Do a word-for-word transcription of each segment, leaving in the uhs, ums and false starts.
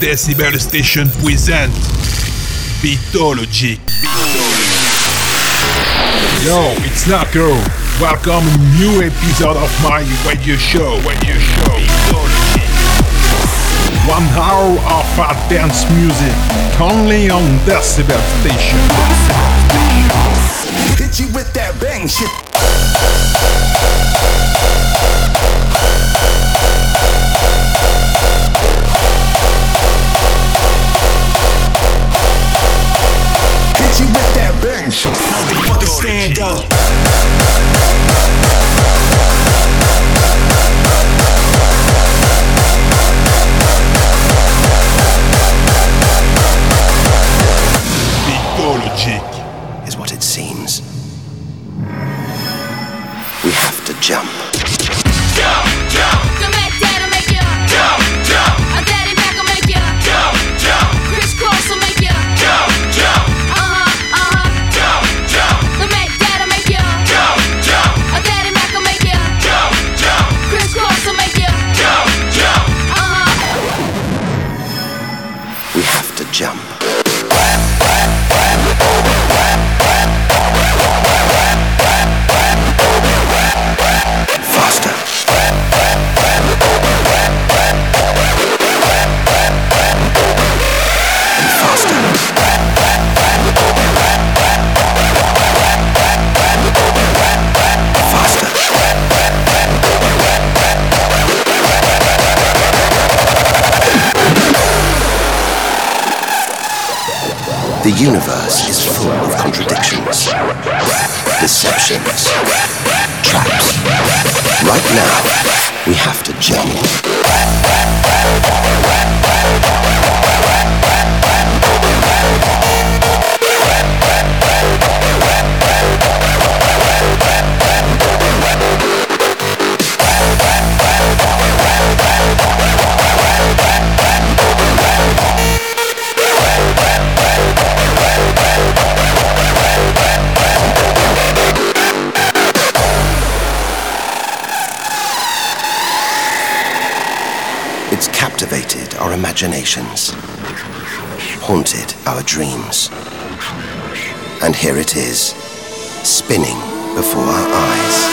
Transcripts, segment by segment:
Decibel Station present Beatologiq. Yo, it's Narko. Welcome to a new episode of my radio show. Radio show. Beatologiq. One hour of our dance music, only on Decibel Station. Hit you with that bang shit. Stand up. Beatologiq is what it seems. We have to jump. Jump, jump. Jump. Faster. And faster. The universe is full of contradictions, deceptions, traps. Right now, we have to jump. Captivated our imaginations, haunted our dreams, and here it is, spinning before our eyes.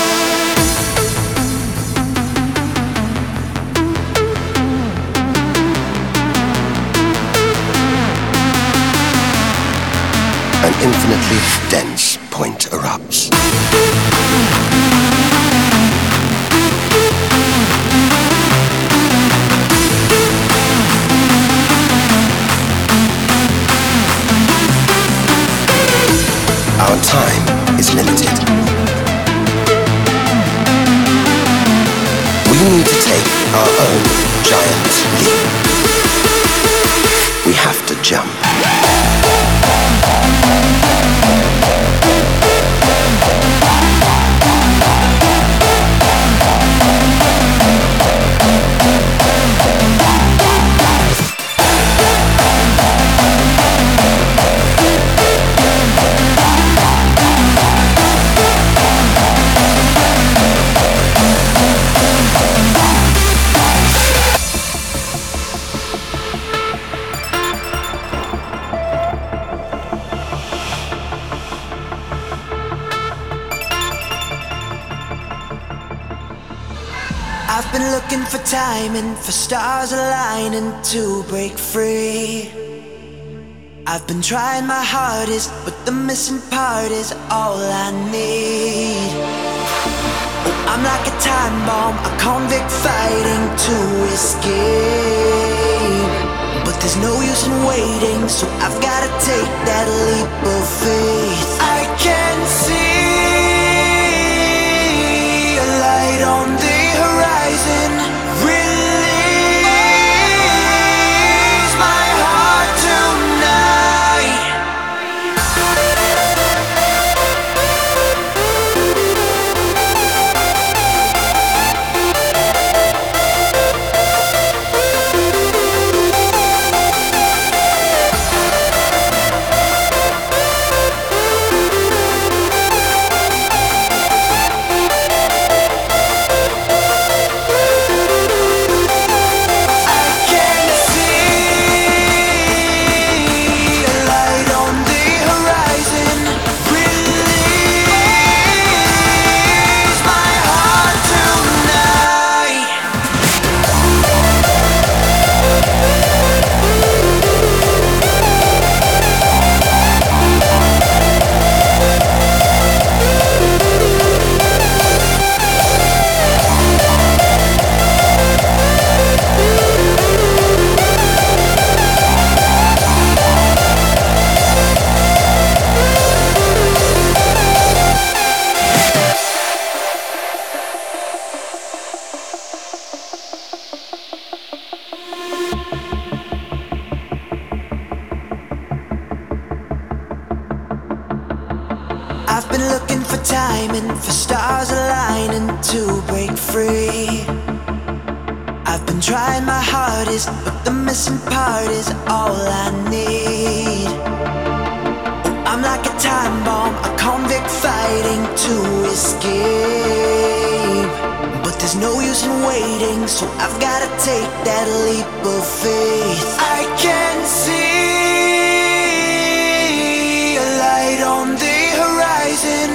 An infinitely dense point erupts. Our time is limited. We need to take our own giant leap. We have to jump. I've been looking for timing, for stars aligning to break free. I've been trying my hardest, but the missing part is all I need. I'm like a time bomb, a convict fighting to escape. But there's no use in waiting, so I've gotta take that leap of faith. I can see a light on the horizon. been looking for timing, for stars aligning to break free. I've been trying my hardest, but the missing part is all I need. I'm like a time bomb, a convict fighting to escape. But there's no use in waiting, so I've gotta take that leap of faith. I can see a light on the horizon.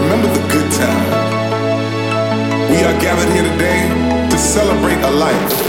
remember the good time. We are gathered here today to celebrate a life.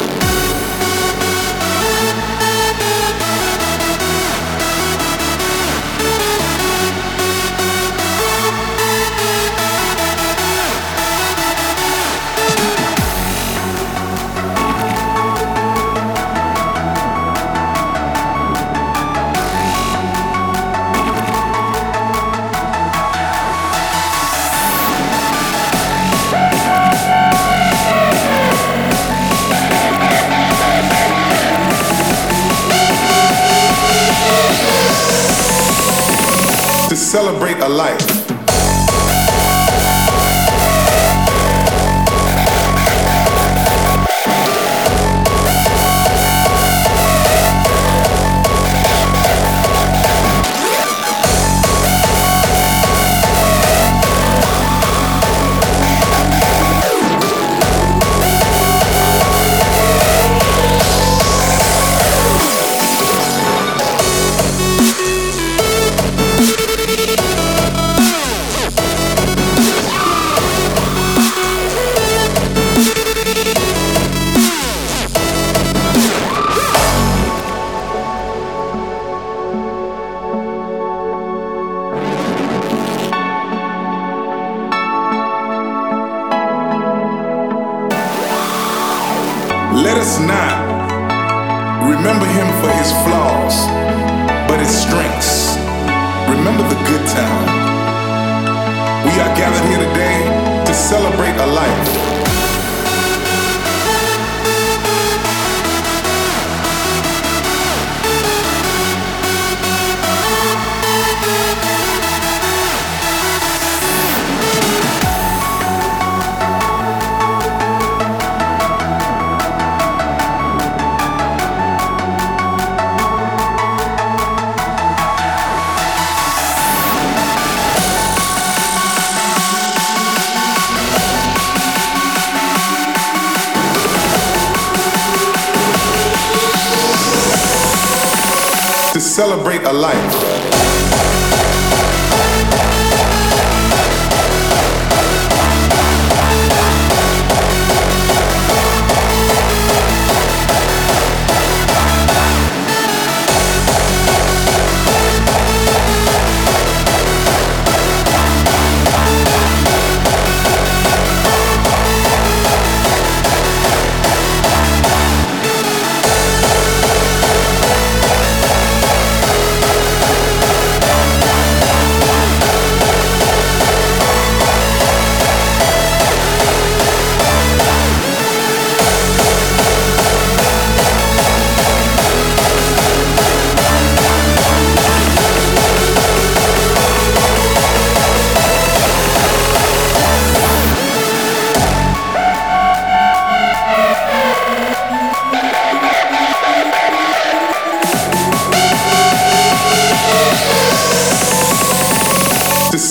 Celebrate a life.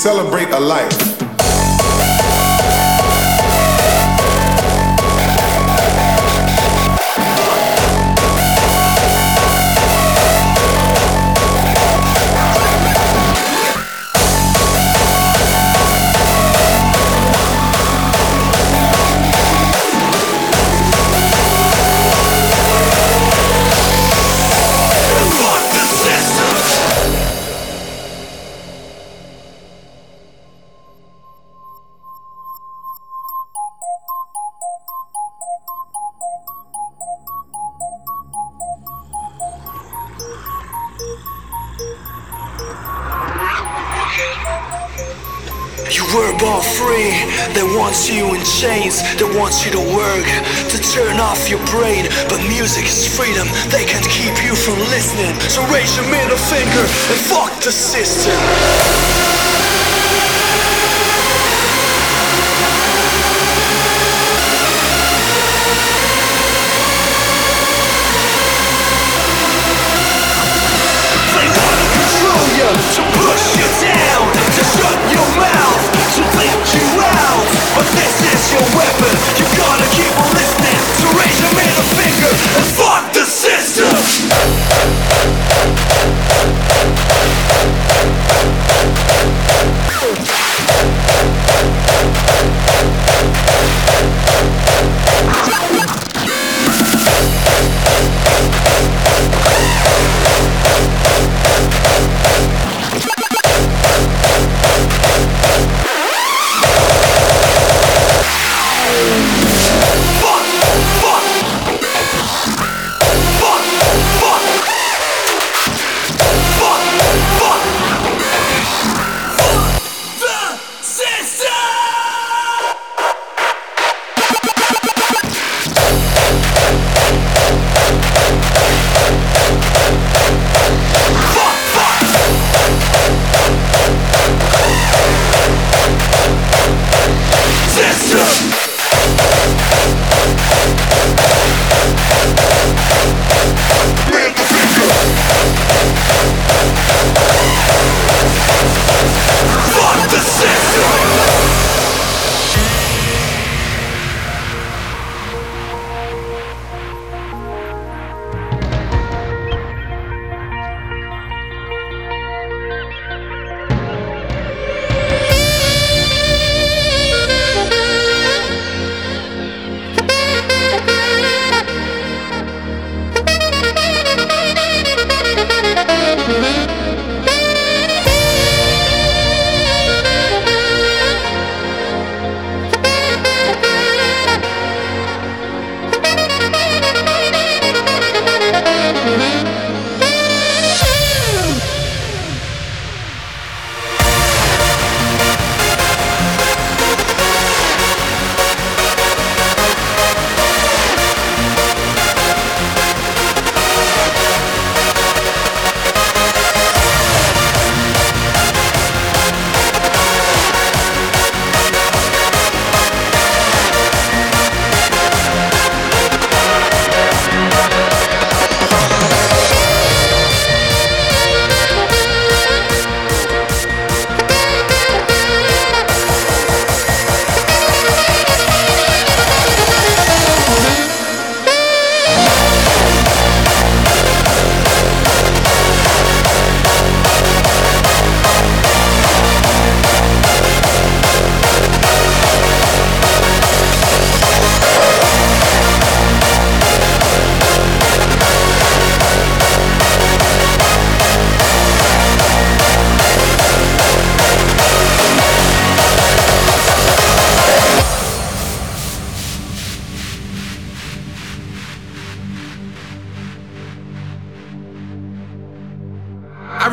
Celebrate a life. Celebrate a life. Chains that wants you to work, to turn off your brain, but music is freedom, they can't keep you from listening, so raise your middle finger and fuck the system. They wanna control you, to push you down, to shut your mouth, to leak you out, but this is your weapon. You gotta keep on listening, so raise your middle finger and fuck the system.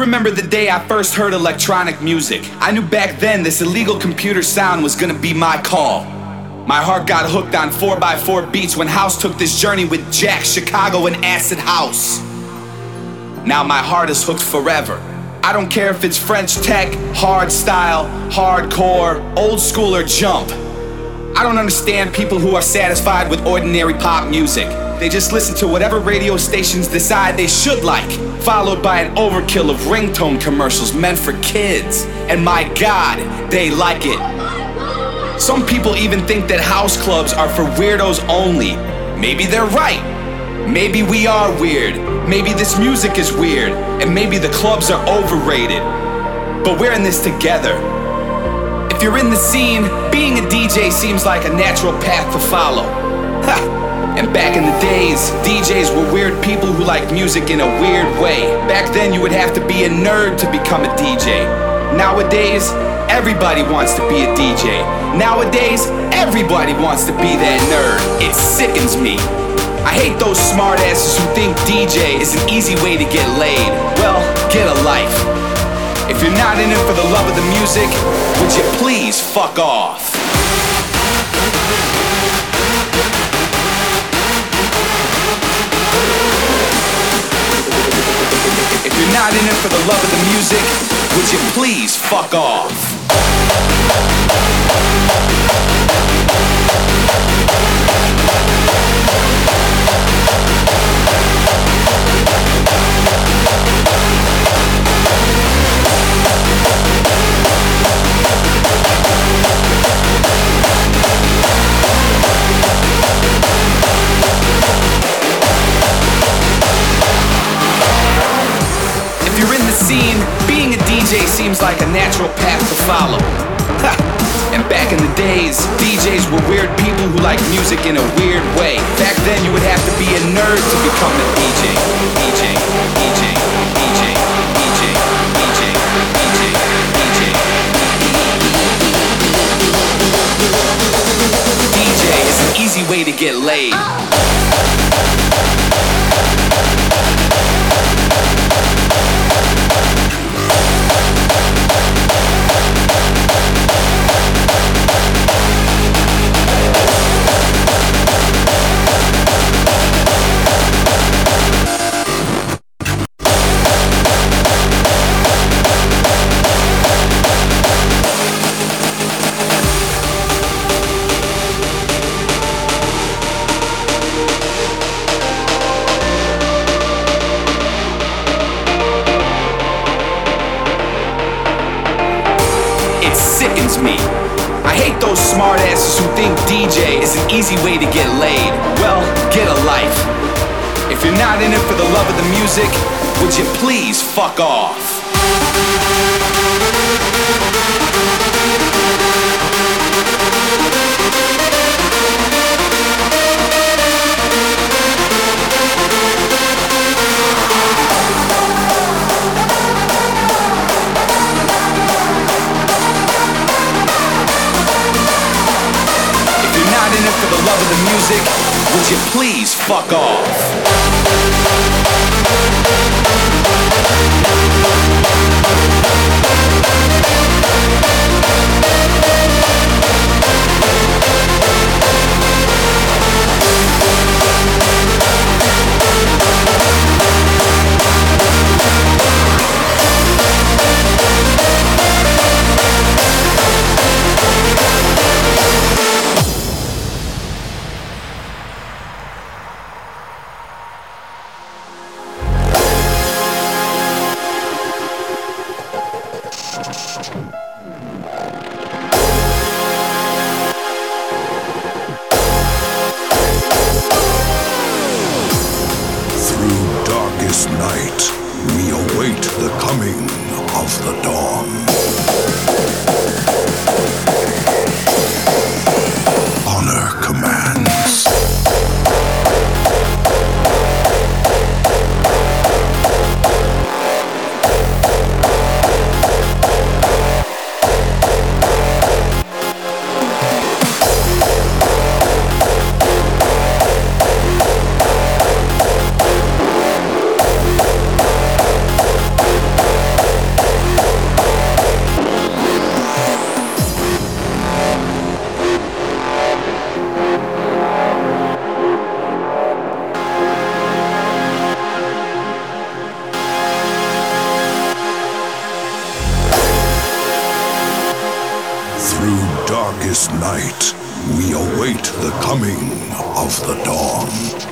remember the day I first heard electronic music. I knew back then this illegal computer sound was gonna be my call. My heart got hooked on four by four beats when house took this journey with Jack, Chicago, and Acid House. Now my heart is hooked forever. I don't care if it's French tech, hard style, hardcore, old school, or jump. I don't understand people who are satisfied with ordinary pop music. They just listen to whatever radio stations decide they should like, followed by an overkill of ringtone commercials meant for kids. And my God, they like it. Some people even think that house clubs are for weirdos only. Maybe they're right. Maybe we are weird. Maybe this music is weird. And maybe the clubs are overrated. But we're in this together. If you're in the scene, being a D J seems like a natural path to follow. Ha! And back in the days, D Js were weird people who liked music in a weird way. Back then, you would have to be a nerd to become a D J. Nowadays, everybody wants to be a D J. Nowadays, everybody wants to be that nerd. It sickens me. I hate those smartasses who think D J is an easy way to get laid. Well, get a life. If you're not in it for the love of the music, would you please fuck off? If you're not in it for the love of the music, would you please fuck off? Scene, being a D J seems like a natural path to follow. Ha! And back in the days, D Js were weird people who liked music in a weird way. Back then, you would have to be a nerd to become a D J. D J, D J, D J, D J, D J, D J, D J, D J. D J is an easy way to get laid. Me. I hate those smartasses who think D J is an easy way to get laid. Well, get a life. If you're not in it for the love of the music, would you please fuck off? For the love of the music, would you please fuck off. Through darkest night, we await the coming of the dawn.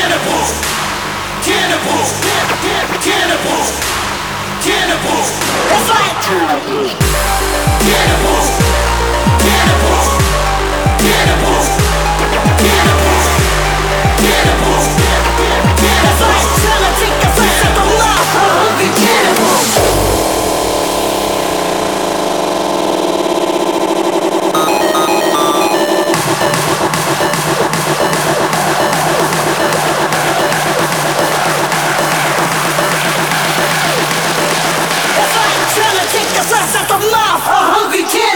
Cannibals, cannibals, cannibals, cannibals. It's like cannibals, cannibals, cannibals, cannibals, cannibals, cannibals. It's like politic effects of the law of the cannibals. It's like trying to take the size out of life. A hungry kid.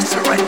Music.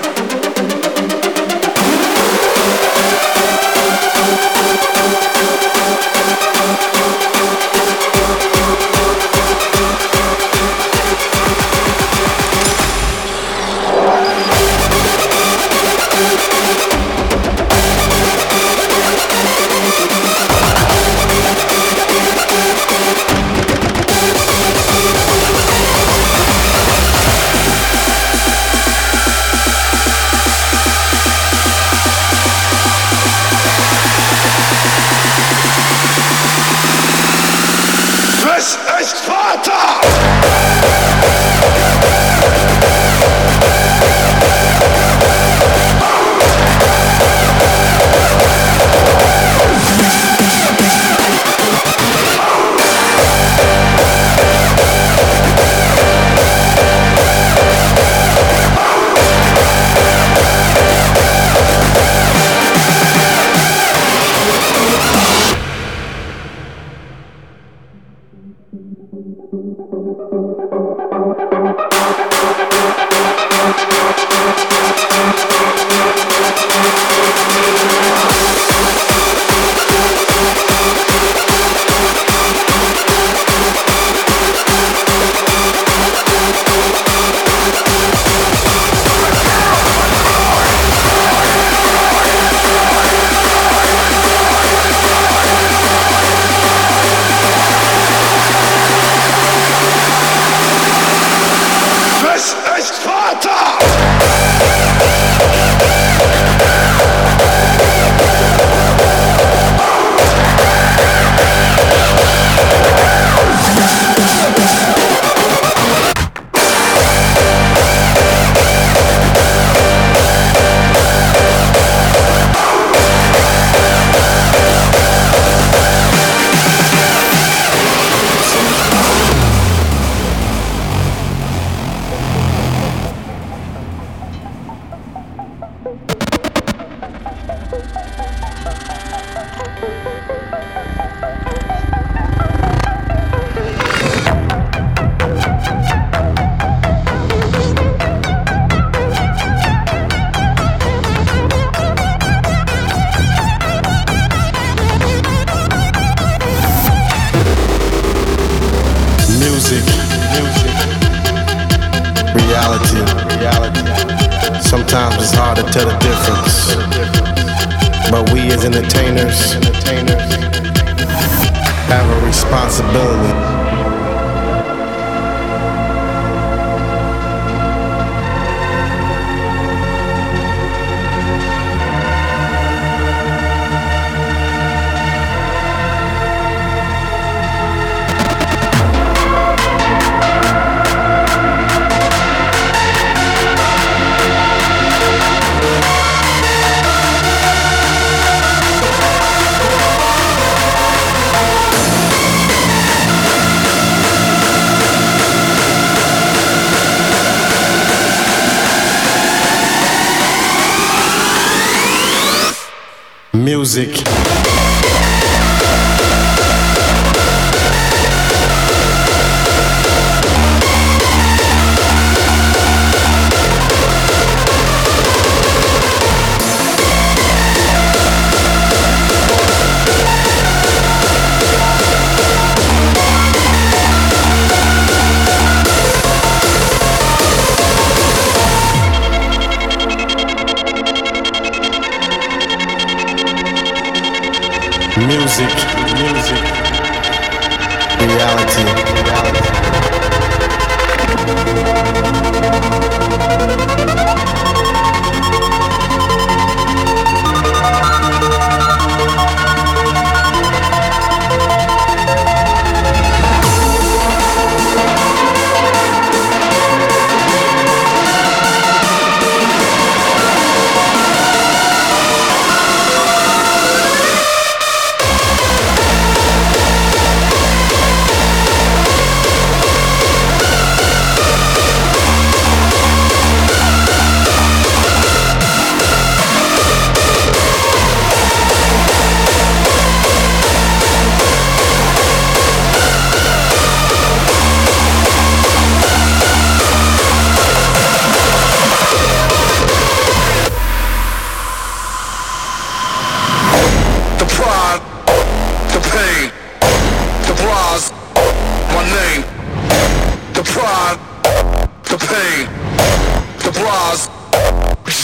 Music, music, reality, reality.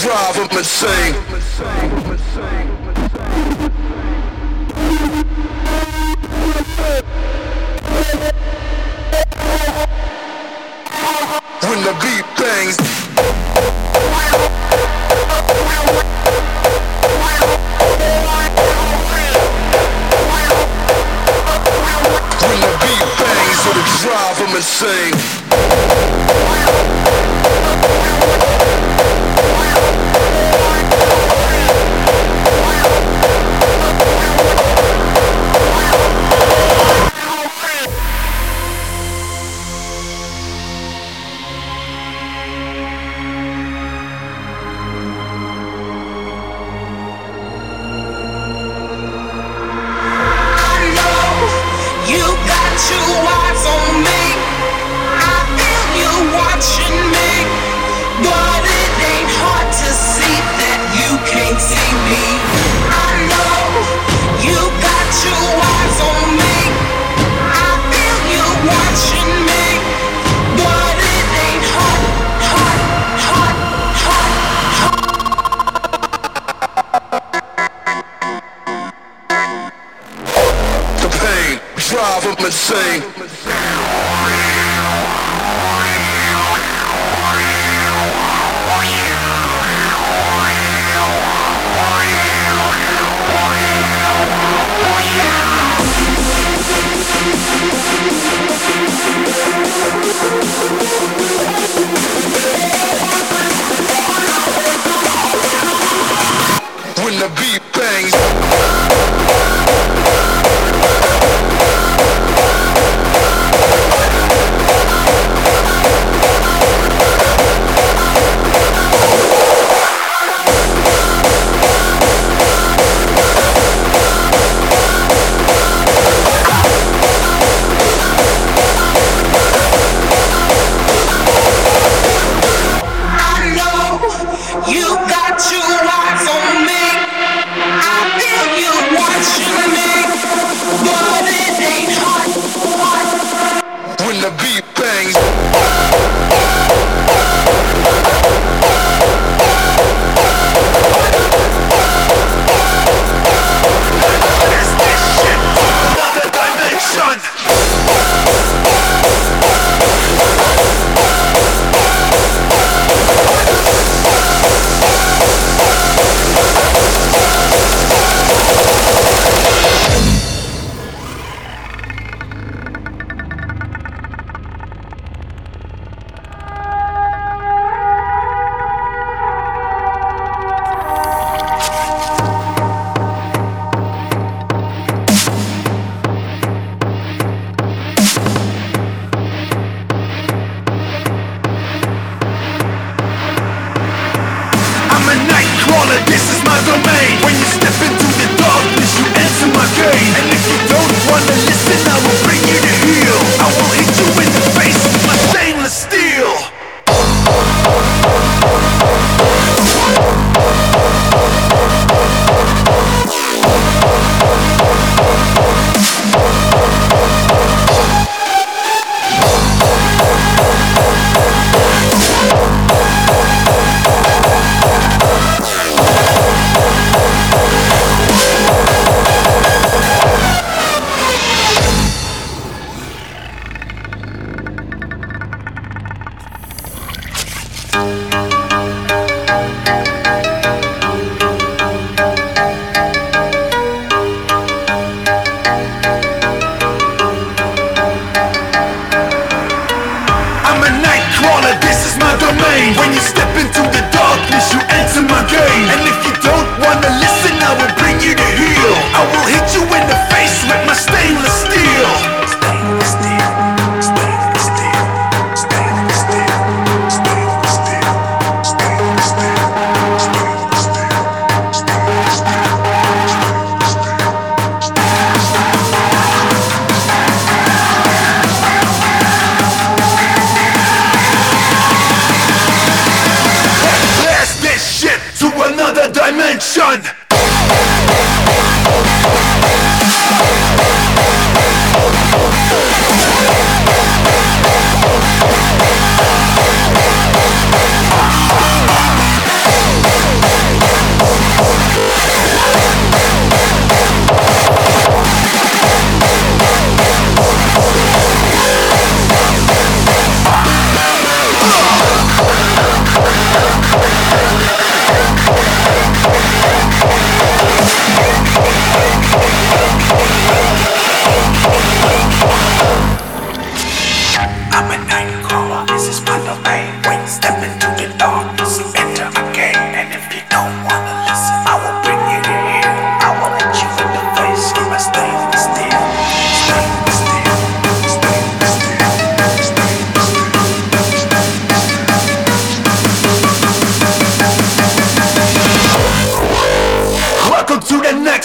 drive them insane. When the beat bangs. Drive them insane.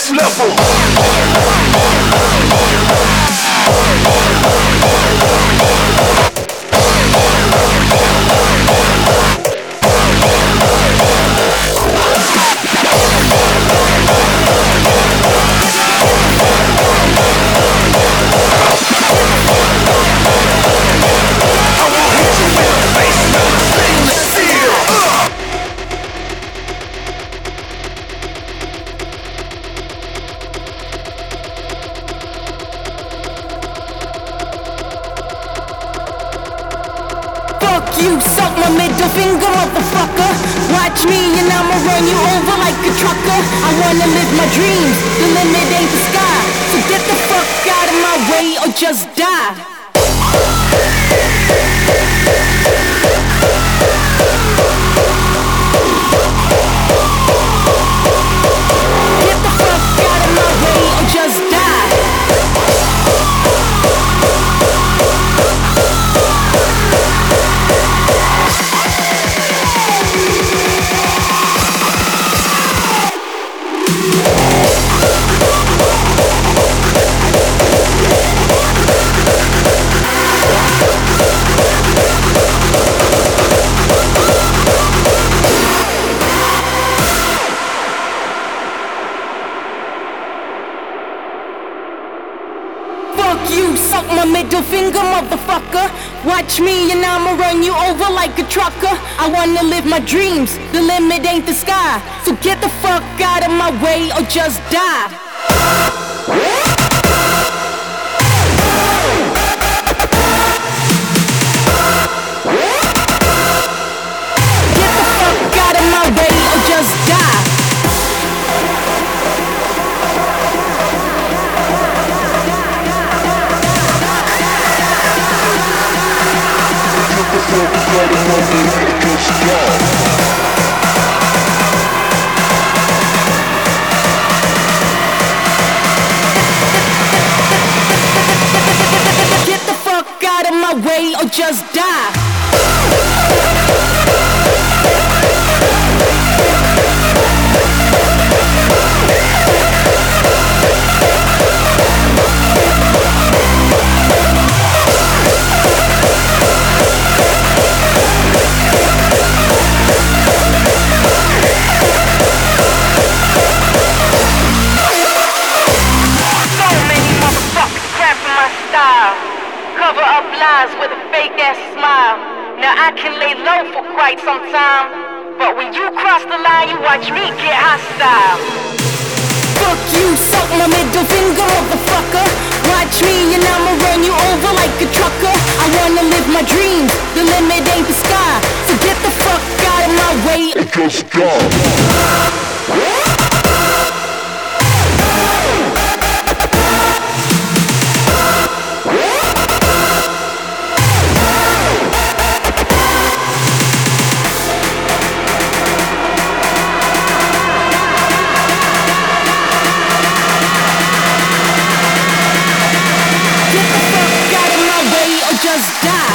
next level. You suck my middle finger, motherfucker. Watch me and I'ma run you over like a trucker. I wanna live my dreams, the limit ain't the sky. So get the fuck out of my way or just die. Get the fuck out of my way or just die. Watch me and I'ma run you over like a trucker. I wanna live my dreams, the limit ain't the sky. So get the fuck out of my way or just die. Get the fuck out of my way or just die. With a fake ass smile. Now I can lay low for quite some time, but when you cross the line, you watch me get hostile. Fuck you, suck my middle finger, motherfucker. Watch me and I'ma run you over like a trucker. I wanna live my dreams, the limit ain't the sky. So get the fuck out of my way. It goes gone. Die.